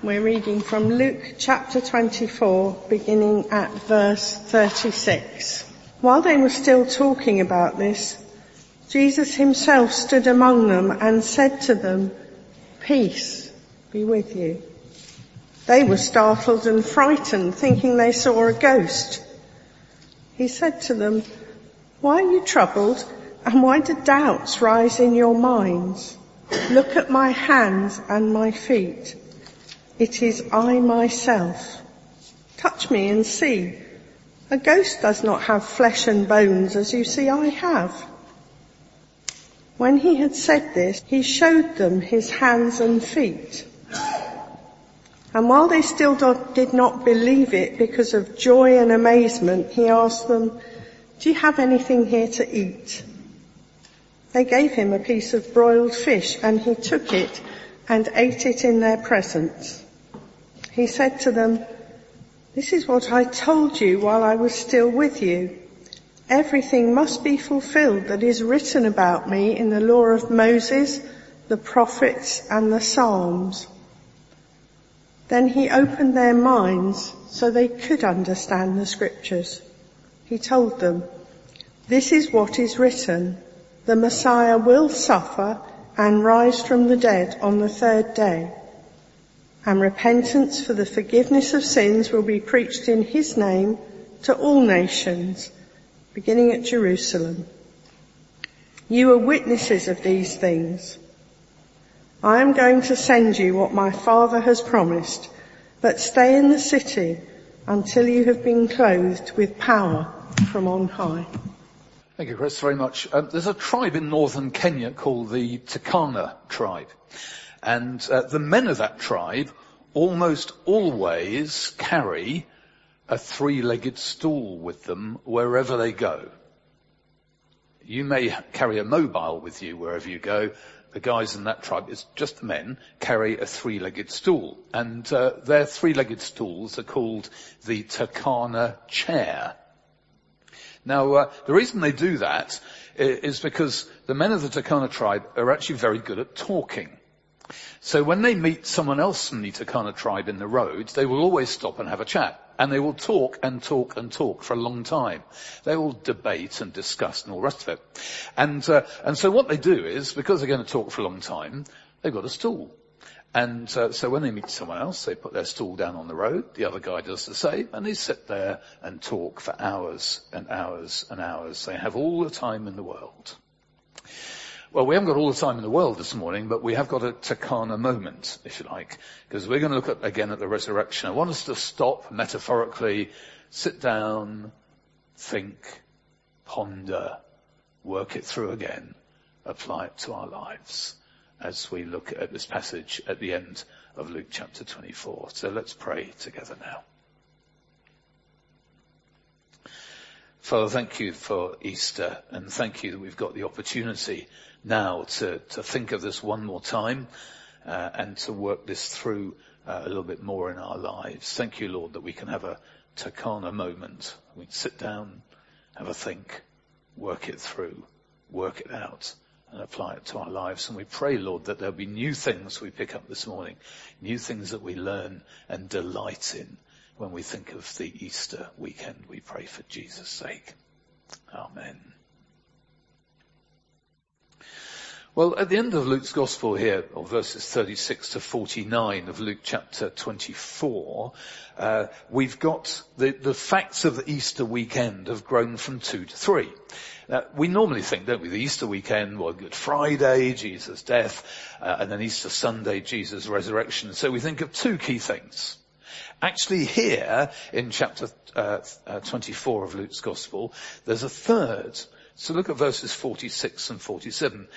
We're reading from Luke chapter 24, beginning at verse 36. While they were still talking about this, Jesus himself stood among them and said to them, "Peace be with you." They were startled and frightened, thinking they saw a ghost. He said to them, "Why are you troubled, and why do doubts rise in your minds? Look at my hands and my feet. It is I myself. Touch me and see. A ghost does not have flesh and bones, as you see I have." When he had said this, he showed them his hands and feet. And while they still did not believe it because of joy and amazement, he asked them, "Do you have anything here to eat?" They gave him a piece of broiled fish, and he took it and ate it in their presence. He said to them, "This is what I told you while I was still with you. Everything must be fulfilled that is written about me in the law of Moses, the prophets, and the Psalms." Then he opened their minds so they could understand the scriptures. He told them, "This is what is written. The Messiah will suffer and rise from the dead on the third day. And repentance for the forgiveness of sins will be preached in his name to all nations, beginning at Jerusalem. You are witnesses of these things. I am going to send you what my Father has promised, but stay in the city until you have been clothed with power from on high." Thank you, Chris, very much. There's a tribe in northern Kenya called the Turkana tribe. And the men of that tribe almost always carry a three-legged stool with them wherever they go. You may carry a mobile with you wherever you go. The guys in that tribe, it's just the men, carry a three-legged stool. And their three-legged stools are called the Turkana chair. Now, the reason they do that is because the men of the Turkana tribe are actually very good at talking. So when they meet someone else from the Turkana tribe in the roads, they will always stop and have a chat. And they will talk and talk and talk for a long time. They will debate and discuss and all the rest of it. And so what they do is, because they're going to talk for a long time, they've got a stool. And so when they meet someone else, they put their stool down on the road, the other guy does the same, and they sit there and talk for hours and hours and hours. They have all the time in the world. Well, we haven't got all the time in the world this morning, but we have got a Turkana moment, if you like, because we're going to look at, again, at the resurrection. I want us to stop, metaphorically, sit down, think, ponder, work it through again, apply it to our lives, as we look at this passage at the end of Luke chapter 24. So let's pray together now. Father, thank you for Easter, and thank you that we've got the opportunity now to think of this one more time and to work this through a little bit more in our lives. Thank you, Lord, that we can have a Turkana moment. We can sit down, have a think, work it through, work it out, and apply it to our lives. And we pray, Lord, that there'll be new things we pick up this morning, new things that we learn and delight in when we think of the Easter weekend. We pray for Jesus' sake. Amen. Well, at the end of Luke's Gospel here, or verses 36 to 49 of Luke chapter 24, we've got the facts of the Easter weekend have grown from 2 to 3. Now, we normally think, don't we, the Easter weekend, well, Good Friday, Jesus' death, and then Easter Sunday, Jesus' resurrection. So we think of two key things. Actually, here in chapter 24 of Luke's Gospel, there's a third. So look at verses 46 and 47.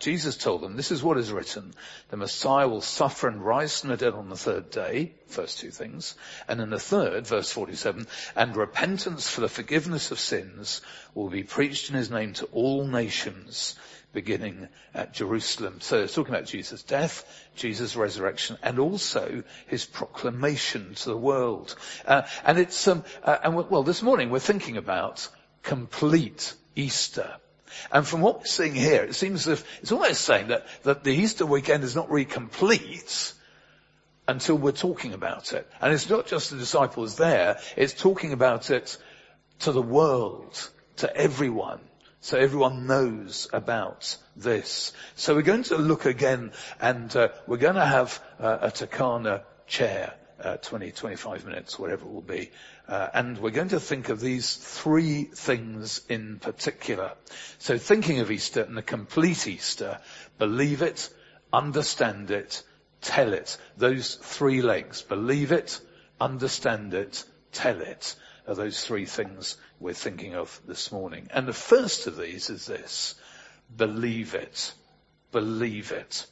Jesus told them, "This is what is written. The Messiah will suffer and rise from the dead on the third day." First two things. And in the third, verse 47, "And repentance for the forgiveness of sins will be preached in his name to all nations, beginning at Jerusalem." So it's talking about Jesus' death, Jesus' resurrection, and also his proclamation to the world. And it's, and well, this morning we're thinking about complete Easter. And from what we're seeing here, it seems as if it's almost saying that the Easter weekend is not really complete until we're talking about it. And it's not just the disciples there, it's talking about it to the world, to everyone. So everyone knows about this. So we're going to look again, and we're going to have a Takana chair, 20, 25 minutes, whatever it will be. And we're going to think of these three things in particular. So thinking of Easter and the complete Easter, believe it, understand it, tell it. Those three legs, believe it, understand it, tell it, are those three things we're thinking of this morning. And the first of these is this, believe it, believe it.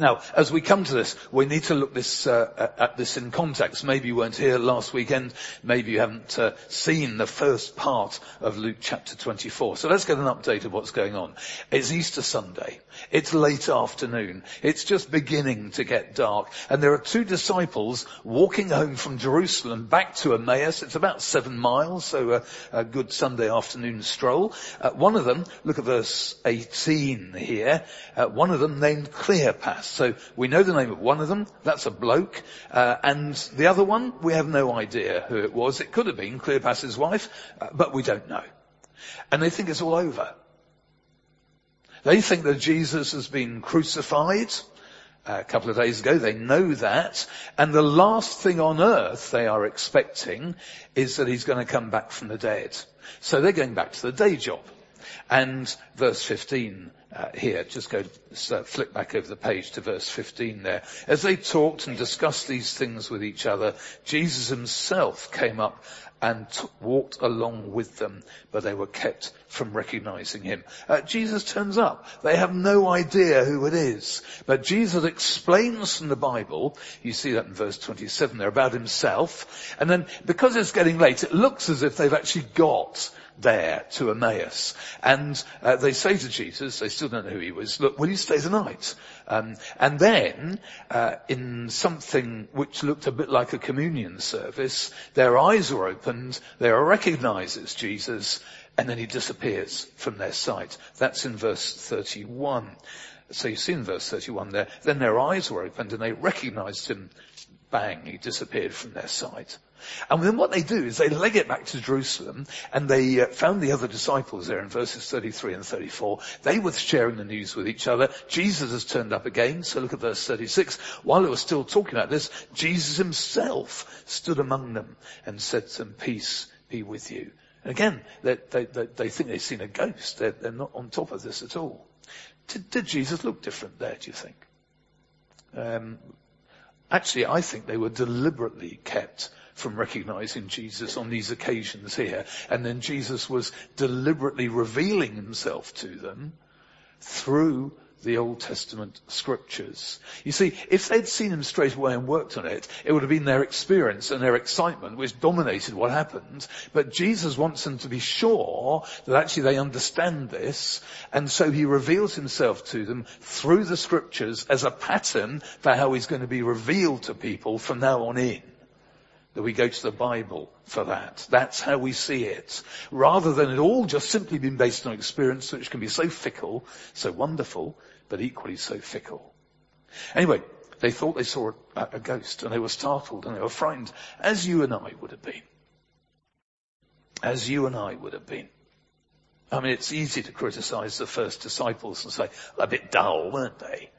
Now, as we come to this, we need to look this, at this in context. Maybe you weren't here last weekend. Maybe you haven't seen the first part of Luke chapter 24. So let's get an update of what's going on. It's Easter Sunday. It's late afternoon. It's just beginning to get dark. And there are two disciples walking home from Jerusalem back to Emmaus. It's about 7 miles, so a good Sunday afternoon stroll. One of them, look at verse 18 here, one of them named Cleopas. So we know the name of one of them, that's a bloke, and the other one, we have no idea who it was. It could have been Cleopas's wife, but we don't know. And they think it's all over. They think that Jesus has been crucified a couple of days ago, they know that, and the last thing on earth they are expecting is that he's going to come back from the dead. So they're going back to the day job. And verse 15 here, just go flick back over the page to verse 15 there. As they talked and discussed these things with each other, Jesus himself came up and walked along with them, but they were kept from recognizing him. Jesus turns up. They have no idea who it is. But Jesus explains from the Bible, you see that in verse 27 there, about himself. And then, because it's getting late, it looks as if they've actually got there to Emmaus, and they say to Jesus, they still don't know who he was, look, will you stay the night? And then in something which looked a bit like a communion service, their eyes were opened, they are recognized as Jesus, and then he disappears from their sight. That's in verse 31. So you see in verse 31 there, then their eyes were opened and they recognized him. Bang, he disappeared from their sight. And then what they do is they leg it back to Jerusalem, and they found the other disciples there in verses 33 and 34. They were sharing the news with each other. Jesus has turned up again. So look at verse 36. While they were still talking about this, Jesus himself stood among them and said to them, peace be with you. And again, they think they've seen a ghost. They're not on top of this at all. Did Jesus look different there, do you think? Actually, I think they were deliberately kept from recognizing Jesus on these occasions here. And then Jesus was deliberately revealing himself to them through the Old Testament scriptures. You see, if they'd seen him straight away and worked on it, it would have been their experience and their excitement which dominated what happened. But Jesus wants them to be sure that actually they understand this, and so he reveals himself to them through the scriptures as a pattern for how he's going to be revealed to people from now on in. That we go to the Bible for that. That's how we see it. Rather than it all just simply being based on experience, which can be so fickle, so wonderful, but equally so fickle. Anyway, they thought they saw a ghost, and they were startled and they were frightened, as you and I would have been. As you and I would have been. I mean, it's easy to criticize the first disciples and say, a bit dull, weren't they?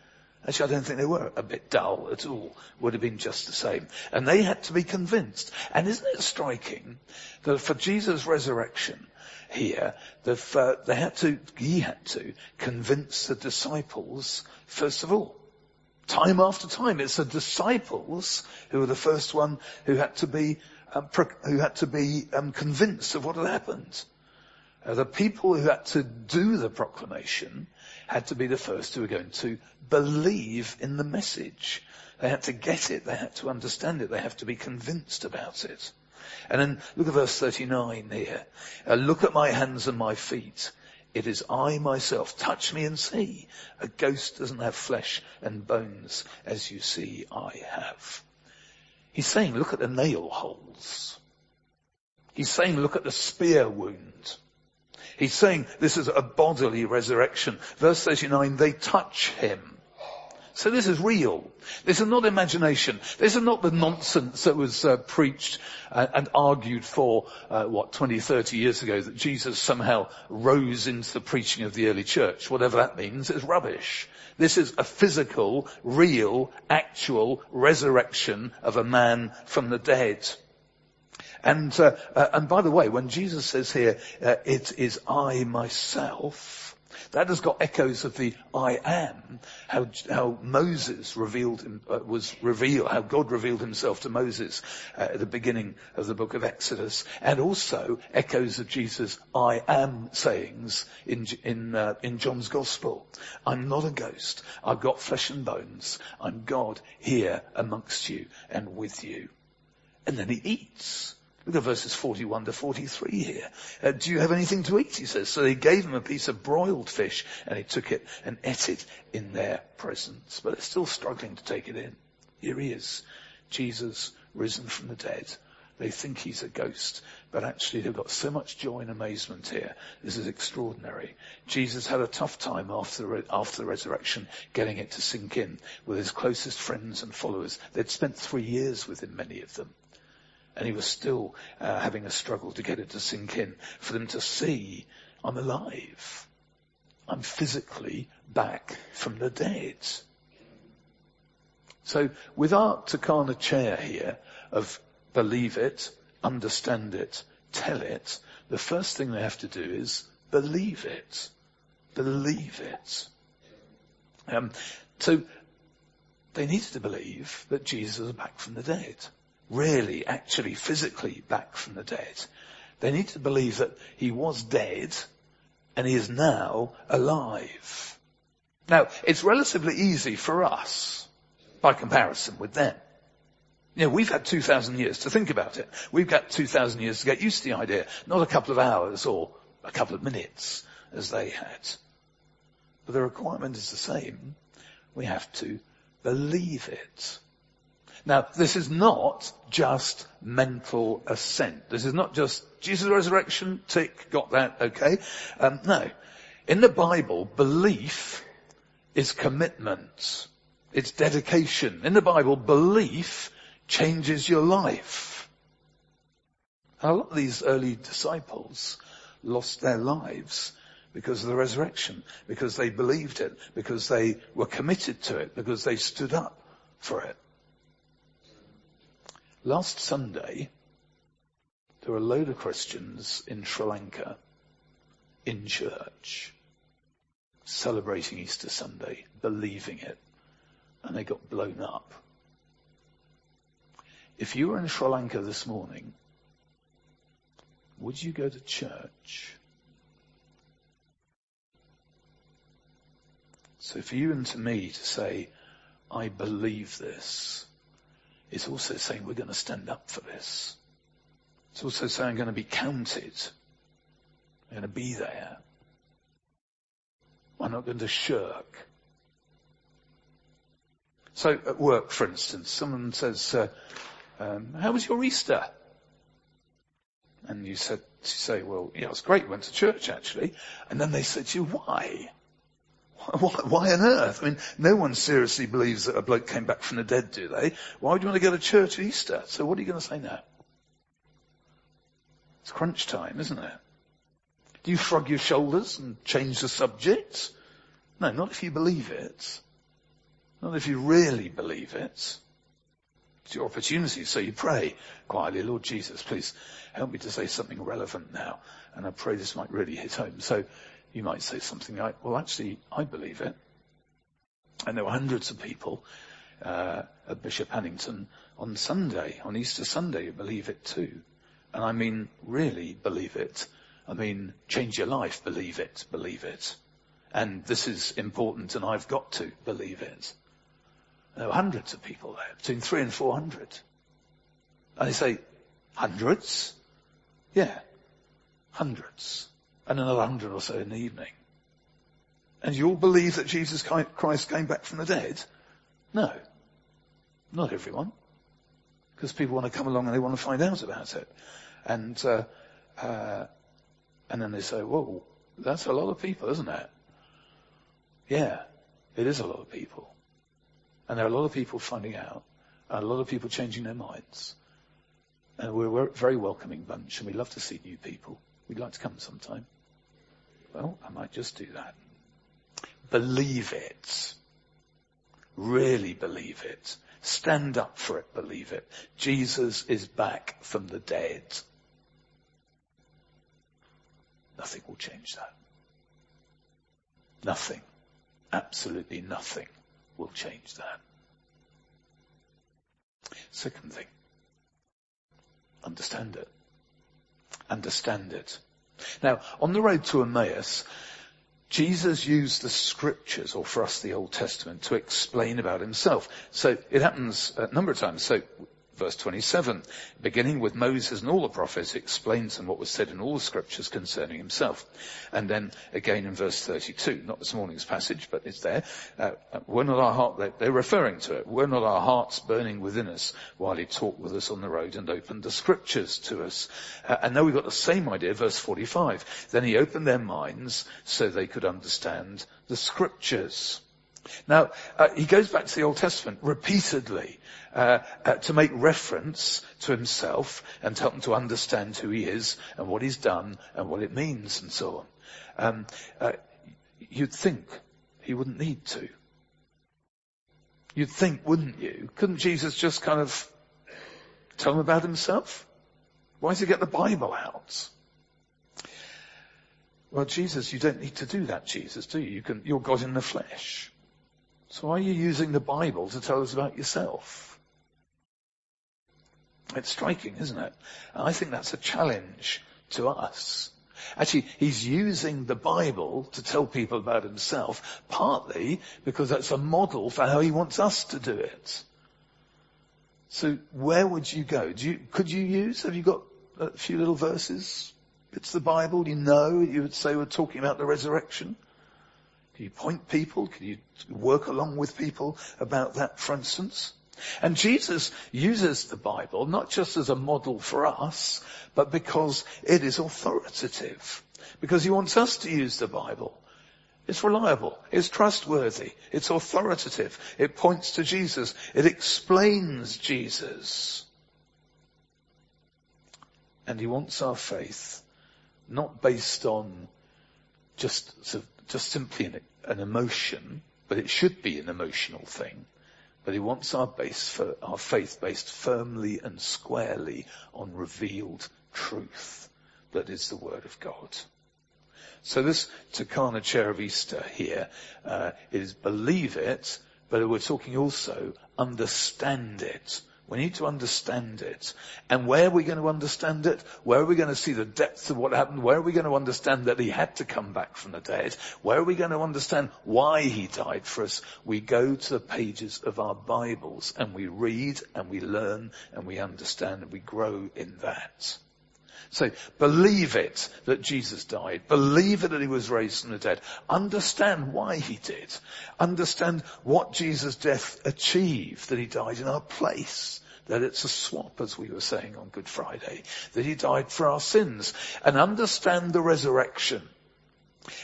Actually, I don't think they were a bit dull at all. Would have been just the same. And they had to be convinced. And isn't it striking that for Jesus' resurrection here, he had to convince the disciples, first of all. Time after time, it's the disciples who were the first one who had to be, convinced of what had happened. The people who had to do the proclamation had to be the first who were going to believe in the message. They had to get it. They had to understand it. They have to be convinced about it. And then look at verse 39 here. Look at my hands and my feet. It is I myself. Touch me and see. A ghost doesn't have flesh and bones as you see I have. He's saying, look at the nail holes. He's saying, look at the spear wound. He's saying this is a bodily resurrection. Verse 39, they touch him. So this is real. This is not imagination. This is not the nonsense that was preached and argued for, 20-30 years ago, that Jesus somehow rose into the preaching of the early church. Whatever that means is rubbish. This is a physical, real, actual resurrection of a man from the dead. And by the way, when Jesus says here, it is I myself, that has got echoes of the I am, how Moses how God revealed himself to Moses at the beginning of the book of Exodus, and also echoes of Jesus' I am sayings in John's Gospel. I'm not a ghost. I've got flesh and bones. I'm God here amongst you and with you. And then he eats. Look at verses 41 to 43 here. Do you have anything to eat, he says. So they gave him a piece of broiled fish, and he took it and ate it in their presence. But they're still struggling to take it in. Here he is, Jesus risen from the dead. They think he's a ghost, but actually they've got so much joy and amazement here. This is extraordinary. Jesus had a tough time after the resurrection getting it to sink in with his closest friends and followers. They'd spent 3 years with him, many of them. And he was still having a struggle to get it to sink in, for them to see, I'm alive. I'm physically back from the dead. So with our Takana chair here of believe it, understand it, tell it, the first thing they have to do is believe it. Believe it. So they needed to believe that Jesus was back from the dead. Really, actually, physically back from the dead. They need to believe that he was dead and he is now alive. Now, it's relatively easy for us by comparison with them. You know, we've had 2,000 years to think about it. We've got 2,000 years to get used to the idea, not a couple of hours or a couple of minutes as they had. But the requirement is the same. We have to believe it. Now, this is not just mental assent. This is not just Jesus' resurrection, tick, got that, okay. No. In the Bible, belief is commitment. It's dedication. In the Bible, belief changes your life. And a lot of these early disciples lost their lives because of the resurrection, because they believed it, because they were committed to it, because they stood up for it. Last Sunday, there were a load of Christians in Sri Lanka, in church, celebrating Easter Sunday, believing it, and they got blown up. If you were in Sri Lanka this morning, would you go to church? So for you and to me to say, I believe this, it's also saying we're going to stand up for this. It's also saying I'm going to be counted. I'm going to be there. I'm not going to shirk. So at work, for instance, someone says, how was your Easter? And you say, well, yeah, it was great. We went to church, actually. And then they said to you, why? Why on earth? I mean, no one seriously believes that a bloke came back from the dead, do they? Why would you want to go to church at Easter? So what are you going to say now? It's crunch time, isn't it? Do you shrug your shoulders and change the subject? No, not if you believe it. Not if you really believe it. It's your opportunity, so you pray quietly, Lord Jesus, please help me to say something relevant now. And I pray this might really hit home. So you might say something like, well, actually, I believe it. And there were hundreds of people at Bishop Hannington on Sunday, on Easter Sunday, who believe it too. And I mean, really believe it. I mean, change your life, believe it, believe it. And this is important, and I've got to believe it. There were hundreds of people there, between 300 and 400. And they say, hundreds? Yeah, hundreds. And another 100 or so in the evening. And you all believe that Jesus Christ came back from the dead? No. Not everyone. Because people want to come along and they want to find out about it. And then they say, whoa, that's a lot of people, isn't it? Yeah, it is a lot of people. And there are a lot of people finding out, a lot of people changing their minds. And we're a very welcoming bunch, and we love to see new people. We'd like to come sometime. Well, I might just do that. Believe it. Really believe it. Stand up for it, believe it. Jesus is back from the dead. Nothing will change that. Nothing, absolutely nothing will change that. Second thing, understand it. Understand it. Now, on the road to Emmaus, Jesus used the scriptures, or for us the Old Testament, to explain about himself. So it happens a number of times. So verse 27, beginning with Moses and all the prophets, explains them what was said in all the scriptures concerning himself. And then again in verse 32, not this morning's passage, but it's there. They're referring to it. Were not our hearts burning within us while he talked with us on the road and opened the scriptures to us? And now we've got the same idea, verse 45. Then he opened their minds so they could understand the scriptures. Now, he goes back to the Old Testament repeatedly to make reference to himself and to help them to understand who he is and what he's done and what it means and so on. You'd think he wouldn't need to. You'd think, wouldn't you? Couldn't Jesus just kind of tell them about himself? Why does he get the Bible out? Well, Jesus, you don't need to do that, Jesus, do you? You're God in the flesh. So why are you using the Bible to tell us about yourself? It's striking, isn't it? And I think that's a challenge to us. Actually, he's using the Bible to tell people about himself, partly because that's a model for how he wants us to do it. So where would you go? Have you got a few little verses? It's the Bible, you would say we're talking about the resurrection. Can you point people? Can you work along with people about that, for instance? And Jesus uses the Bible not just as a model for us, but because it is authoritative. Because he wants us to use the Bible. It's reliable. It's trustworthy. It's authoritative. It points to Jesus. It explains Jesus. And he wants our faith not based on just simply an emotion, but it should be an emotional thing. But he wants our faith based firmly and squarely on revealed truth that is the Word of God. So this Takana Chair of Easter here is believe it, but we're talking also understand it. We need to understand it. And where are we going to understand it? Where are we going to see the depth of what happened? Where are we going to understand that he had to come back from the dead? Where are we going to understand why he died for us? We go to the pages of our Bibles and we read and we learn and we understand and we grow in that. So believe it that Jesus died. Believe it that he was raised from the dead. Understand why he did. Understand what Jesus' death achieved, that he died in our place. That it's a swap, as we were saying on Good Friday, that he died for our sins. And understand the resurrection.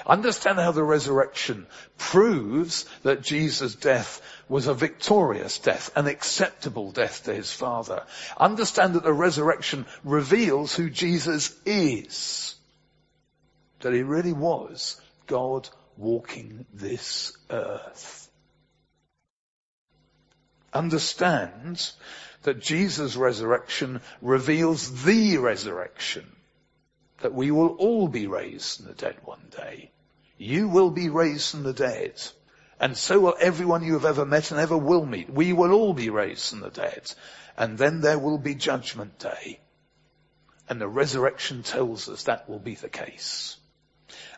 Understand how the resurrection proves that Jesus' death was a victorious death, an acceptable death to his Father. Understand that the resurrection reveals who Jesus is. That he really was God walking this earth. Understand that Jesus' resurrection reveals the resurrection. That we will all be raised from the dead one day. You will be raised from the dead. And so will everyone you have ever met and ever will meet. We will all be raised from the dead. And then there will be judgment day. And the resurrection tells us that will be the case.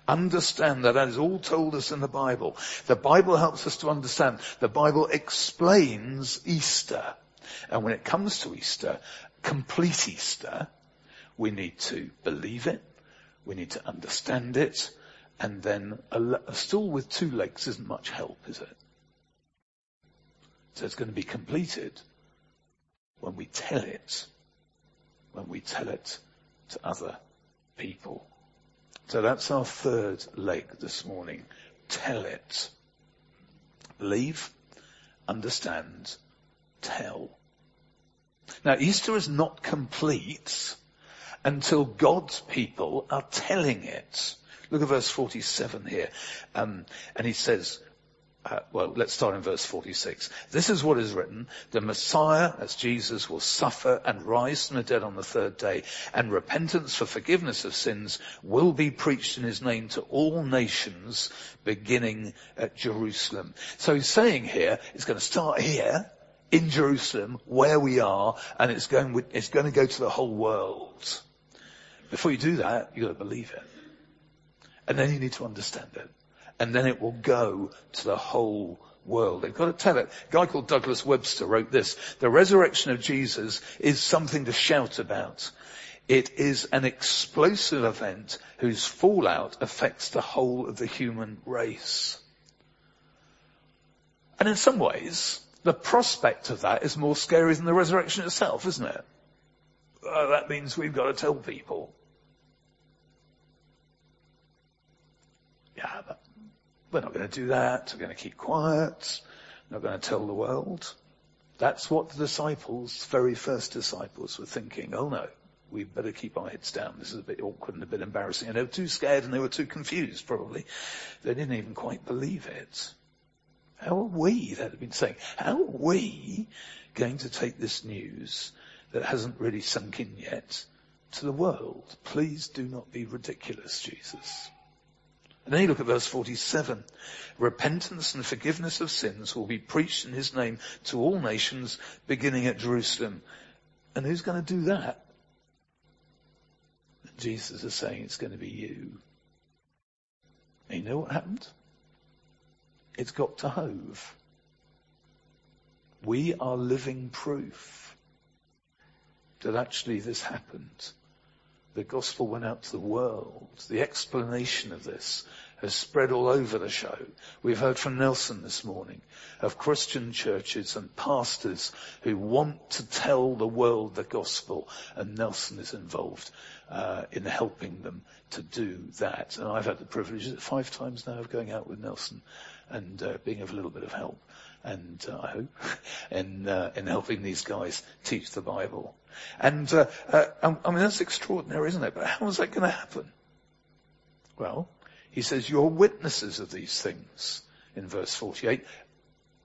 Understand that is all told us in the Bible. The Bible helps us to understand. The Bible explains Easter. And when it comes to Easter, complete Easter, we need to believe it, we need to understand it, and then a stool with two legs isn't much help, is it? So it's going to be completed when we tell it, to other people. So that's our third leg this morning. Tell it. Believe, understand, tell. Now, Easter is not complete until God's people are telling it. Look at verse 47 here. And he says, let's start in verse 46. This is what is written. The Messiah, that's Jesus, will suffer and rise from the dead on the third day, and repentance for forgiveness of sins will be preached in his name to all nations, beginning at Jerusalem. So he's saying here, it's going to start here, in Jerusalem, where we are, and it's going to go to the whole world. Before you do that, you've got to believe it. And then you need to understand it. And then it will go to the whole world. They've got to tell it. A guy called Douglas Webster wrote this. The resurrection of Jesus is something to shout about. It is an explosive event whose fallout affects the whole of the human race. And in some ways, the prospect of that is more scary than the resurrection itself, isn't it? Oh, that means we've got to tell people. Yeah, but we're not going to do that. We're going to keep quiet. We're not going to tell the world. That's what the disciples, very first disciples, were thinking. Oh no, we better keep our heads down. This is a bit awkward and a bit embarrassing. And they were too scared and they were too confused, probably. They didn't even quite believe it. How are we, that had been saying, how are we going to take this news that hasn't really sunk in yet to the world? Please do not be ridiculous, Jesus. And then you look at verse 47. Repentance and forgiveness of sins will be preached in his name to all nations, beginning at Jerusalem. And who's going to do that? And Jesus is saying it's going to be you. And you know what happened? It's got to Hove. We are living proof that actually this happened. The gospel went out to the world. The explanation of this has spread all over the show. We've heard from Nelson this morning of Christian churches and pastors who want to tell the world the gospel, and Nelson is involved in helping them to do that. And I've had the privilege 5 times now of going out with Nelson and being of a little bit of help, and I hope, in helping these guys teach the Bible. And I mean, that's extraordinary, isn't it? But how is that going to happen? Well, he says, you're witnesses of these things, in verse 48.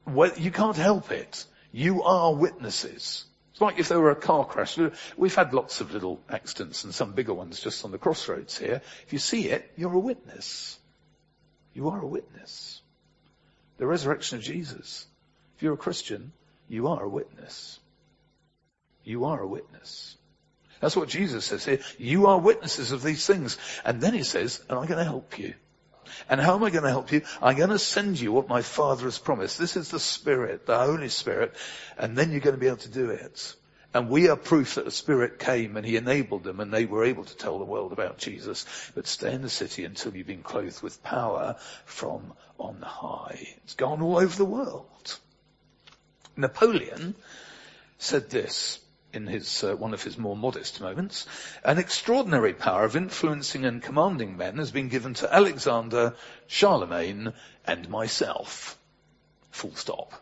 Well, you can't help it. You are witnesses. It's like if there were a car crash. We've had lots of little accidents and some bigger ones just on the crossroads here. If you see it, you're a witness. You are a witness. The resurrection of Jesus. If you're a Christian, you are a witness. You are a witness. That's what Jesus says here. You are witnesses of these things. And then he says, and I'm going to help you. And how am I going to help you? I'm going to send you what my Father has promised. This is the Spirit, the Holy Spirit. And then you're going to be able to do it. And we are proof that the Spirit came and he enabled them, and they were able to tell the world about Jesus. But stay in the city until you've been clothed with power from on high. It's gone all over the world. Napoleon said this in his one of his more modest moments. An extraordinary power of influencing and commanding men has been given to Alexander, Charlemagne, and myself. Full stop.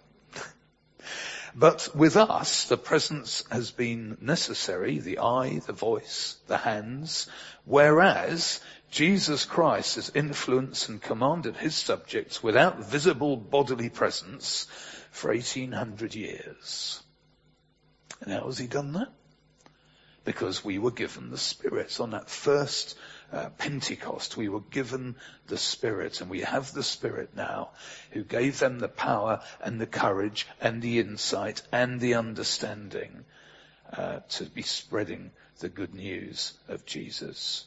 But with us, the presence has been necessary, the eye, the voice, the hands, whereas Jesus Christ has influenced and commanded his subjects without visible bodily presence for 1800 years. And how has he done that? Because we were given the Spirit. On that first Pentecost, we were given the Spirit, and we have the Spirit now, who gave them the power and the courage and the insight and the understanding to be spreading the good news of Jesus.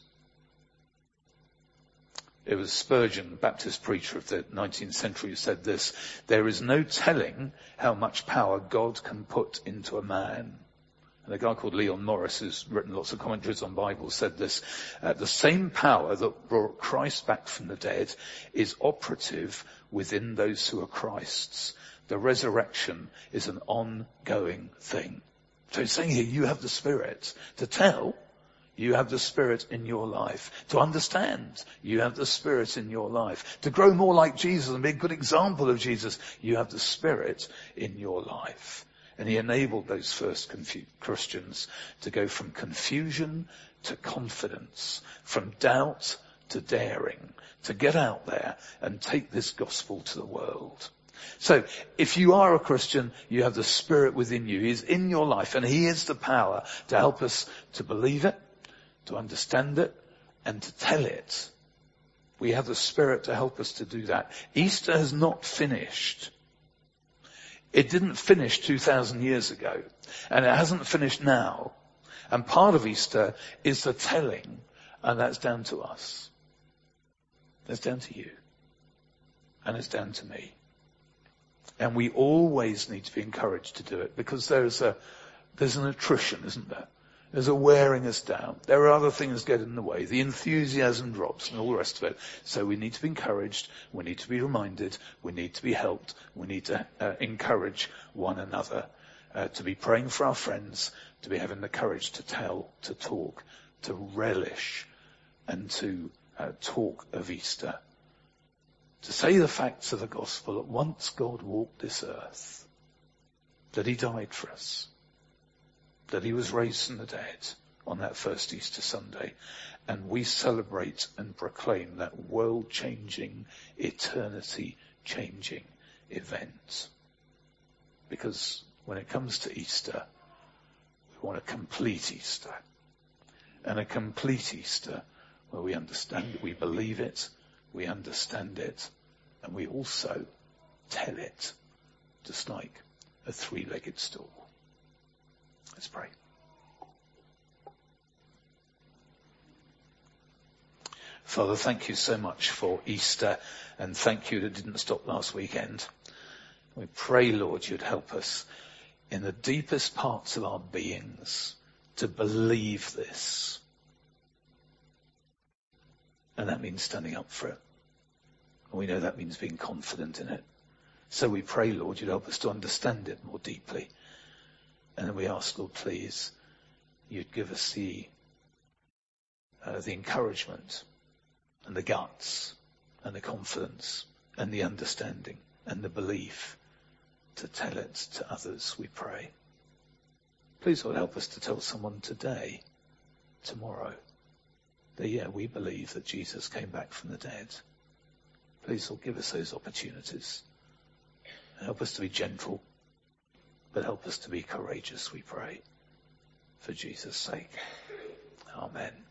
It was Spurgeon, the Baptist preacher of the 19th century, who said this: there is no telling how much power God can put into a man. And a guy called Leon Morris, who's written lots of commentaries on Bible, said this: the same power that brought Christ back from the dead is operative within those who are Christ's. The resurrection is an ongoing thing. So he's saying here, you have the Spirit to tell, You have the Spirit in your life. To understand, you have the Spirit in your life. To grow more like Jesus and be a good example of Jesus, you have the Spirit in your life. And he enabled those first Christians to go from confusion to confidence, from doubt to daring, to get out there and take this gospel to the world. So, if you are a Christian, you have the Spirit within you. He's in your life, and he is the power to help us to believe it, to understand it, and to tell it. We have the Spirit to help us to do that. Easter has not finished. It didn't finish 2,000 years ago, and it hasn't finished now. And part of Easter is the telling, and that's down to us. That's down to you, and it's down to me. And we always need to be encouraged to do it, because there's an attrition, isn't there? There's a wearing us down. There are other things that get in the way. The enthusiasm drops and all the rest of it. So we need to be encouraged. We need to be reminded. We need to be helped. We need to encourage one another, to be praying for our friends, to be having the courage to tell, to talk, to relish, and to talk of Easter. To say the facts of the gospel, that once God walked this earth, that he died for us, that he was raised from the dead on that first Easter Sunday, and we celebrate and proclaim that world-changing, eternity-changing event. Because when it comes to Easter, we want a complete Easter, and a complete Easter where we understand it, we believe it, we understand it, and we also tell it, just like a three-legged stool. Let's pray. Father, thank you so much for Easter, and thank you that it didn't stop last weekend. We pray, Lord, you'd help us in the deepest parts of our beings to believe this. And that means standing up for it. And we know that means being confident in it. So we pray, Lord, you'd help us to understand it more deeply. And then we ask, Lord, please, you'd give us the encouragement and the guts and the confidence and the understanding and the belief to tell it to others, we pray. Please, Lord, help us to tell someone today, tomorrow, that, yeah, we believe that Jesus came back from the dead. Please, Lord, give us those opportunities. Help us to be gentle, but help us to be courageous, we pray. For Jesus' sake. Amen.